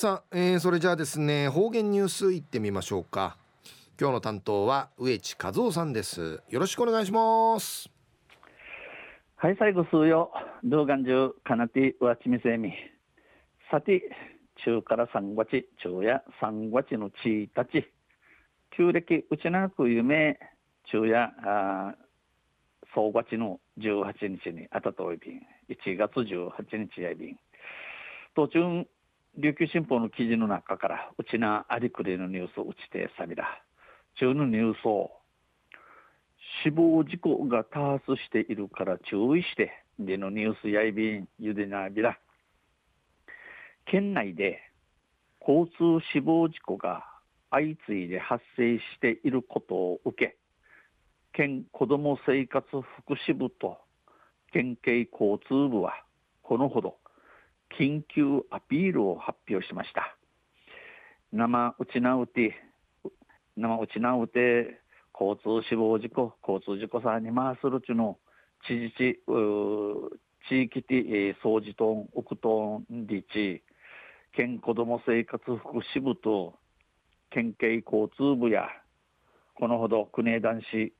さあ、それじゃあですね、方言ニュースいってみましょうか。今日の担当は上地和夫さんです。よろしくお願いします。はい、最後数曜動画中かなてわちみせみさて中から三月中や三月のちいたち旧暦うちなく夢中や総月の18日にあたといびん1月18日やいびん途中琉球新報の記事の中からうちなありくりのニュースうちてさびら中のニュースを死亡事故が多発しているから注意してでのニュースやいびんゆでなびら県内で交通死亡事故が相次いで発生していることを受け県子ども生活福祉部と県警交通部はこのほど緊急アピールを発表しました。生打ちなうて交通死亡事故交通事故さに回するちの知事地域で掃除とおくとんりち県子ども生活福祉部と県警交通部やこのほど国枝男子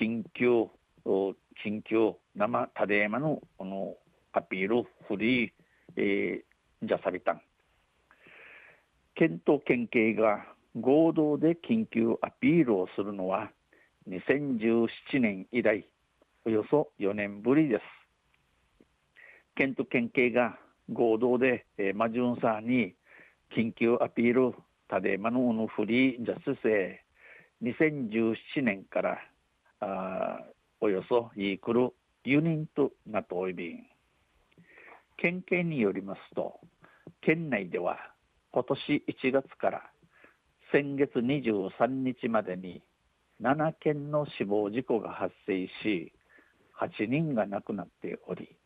緊急生たでまのこのアピールフリー、じゃさびたん県と県警が合同で緊急アピールをするのは2017年以来およそ4年ぶりです。県と県警が合同でマジュンさんに緊急アピールたでまののフリーじゃすせ2017年からおよそいくる4人となっておいびん県警によりますと県内では今年1月から先月23日までに7件の死亡事故が発生し8人が亡くなっており、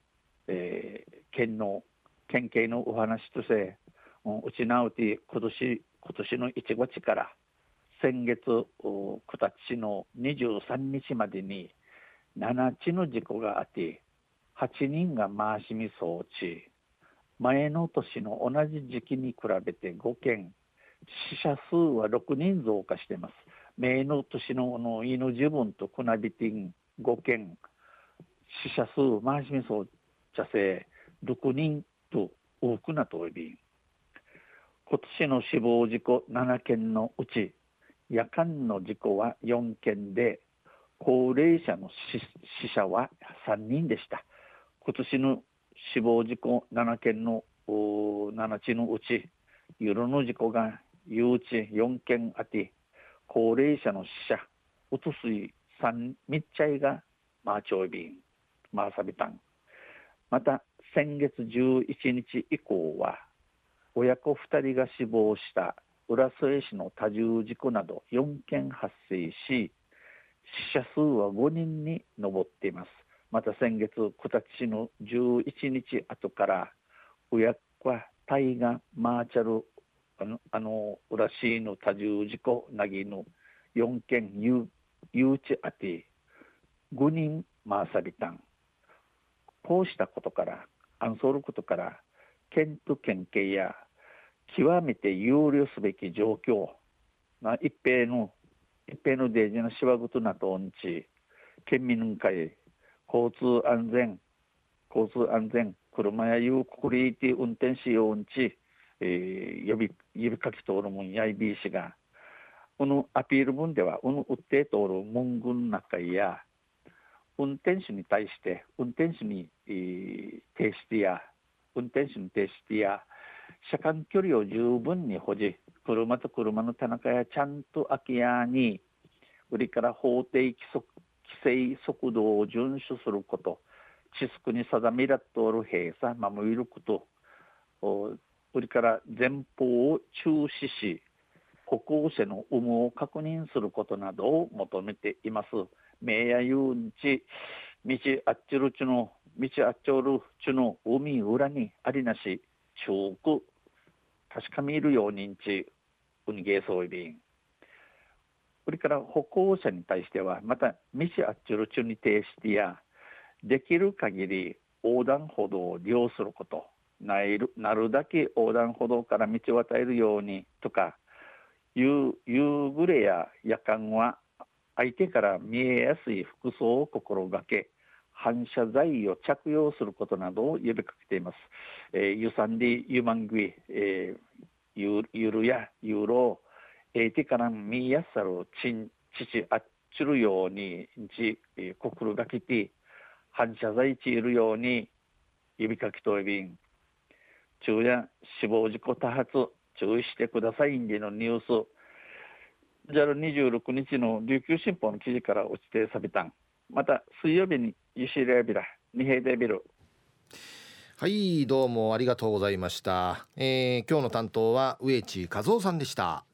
県警のお話としてうちなうて今年の1月から先月9日の23日までに7つの事故があって8人が回しみそうち前の年の同じ時期に比べて5件死者数は6人増加しています。前の年のいの十分とくなびてん5件死者数回しみそうちゃせ6人と多くなとおり今年の死亡事故7件のうち夜間の事故は4件で高齢者の死者は3人でした。今年の死亡事故7件の7地のうち夜の事故が有地4件あって高齢者の死者うつすい3みっちゃいがマーチョイビンマーサビタンまた先月11日以降は親子2人が死亡した浦添市の多重事故など4件発生し死者数は5人に上っています。また先月9日の11日後から親子はタイがマーチャル浦市の多重事故なぎの4件誘致あて5人回さびたんこうしたことから安そうることから県と県警や極めて憂慮すべき状況な一平の大事なしわぐとなとんち県民会交通安全車やゆうくりいて運転しようんち、呼びかけとおるもんやいびいしがこのアピール文ではこのうってとおる文言中や運転手に対してや車間距離を十分に保持車と車の田中やちゃんと空き家に売りから法定規制速度を遵守すること知識に定めらっとおる閉鎖守ること売りから前方を注視し歩行者の有無を確認することなどを求めています。名やゆうんち道あっちょるちの海裏にありなし証拠確かめるようにんち運営装備便これから歩行者に対してはまた道あっちゅる中に停止やできる限り横断歩道を利用することなるだけ横断歩道から道を渡れるようにとか、夕暮れや夜間は相手から見えやすい服装を心がけ、反射材を着用することなどを呼びかけています。ゆさんりゆまんぐい、ゆるやゆろう、手から見やさるちんちちあっちるように心がけて、反射材ちいるように呼びかけといびん。昼夜死亡事故多発注意してくださいんでのニュース。JAL26 日の琉球新報の記事から落ちてさびたん。また水曜日にユシレアビラ、ニヘイデビル。はい、どうもありがとうございました。今日の担当は上地和夫さんでした。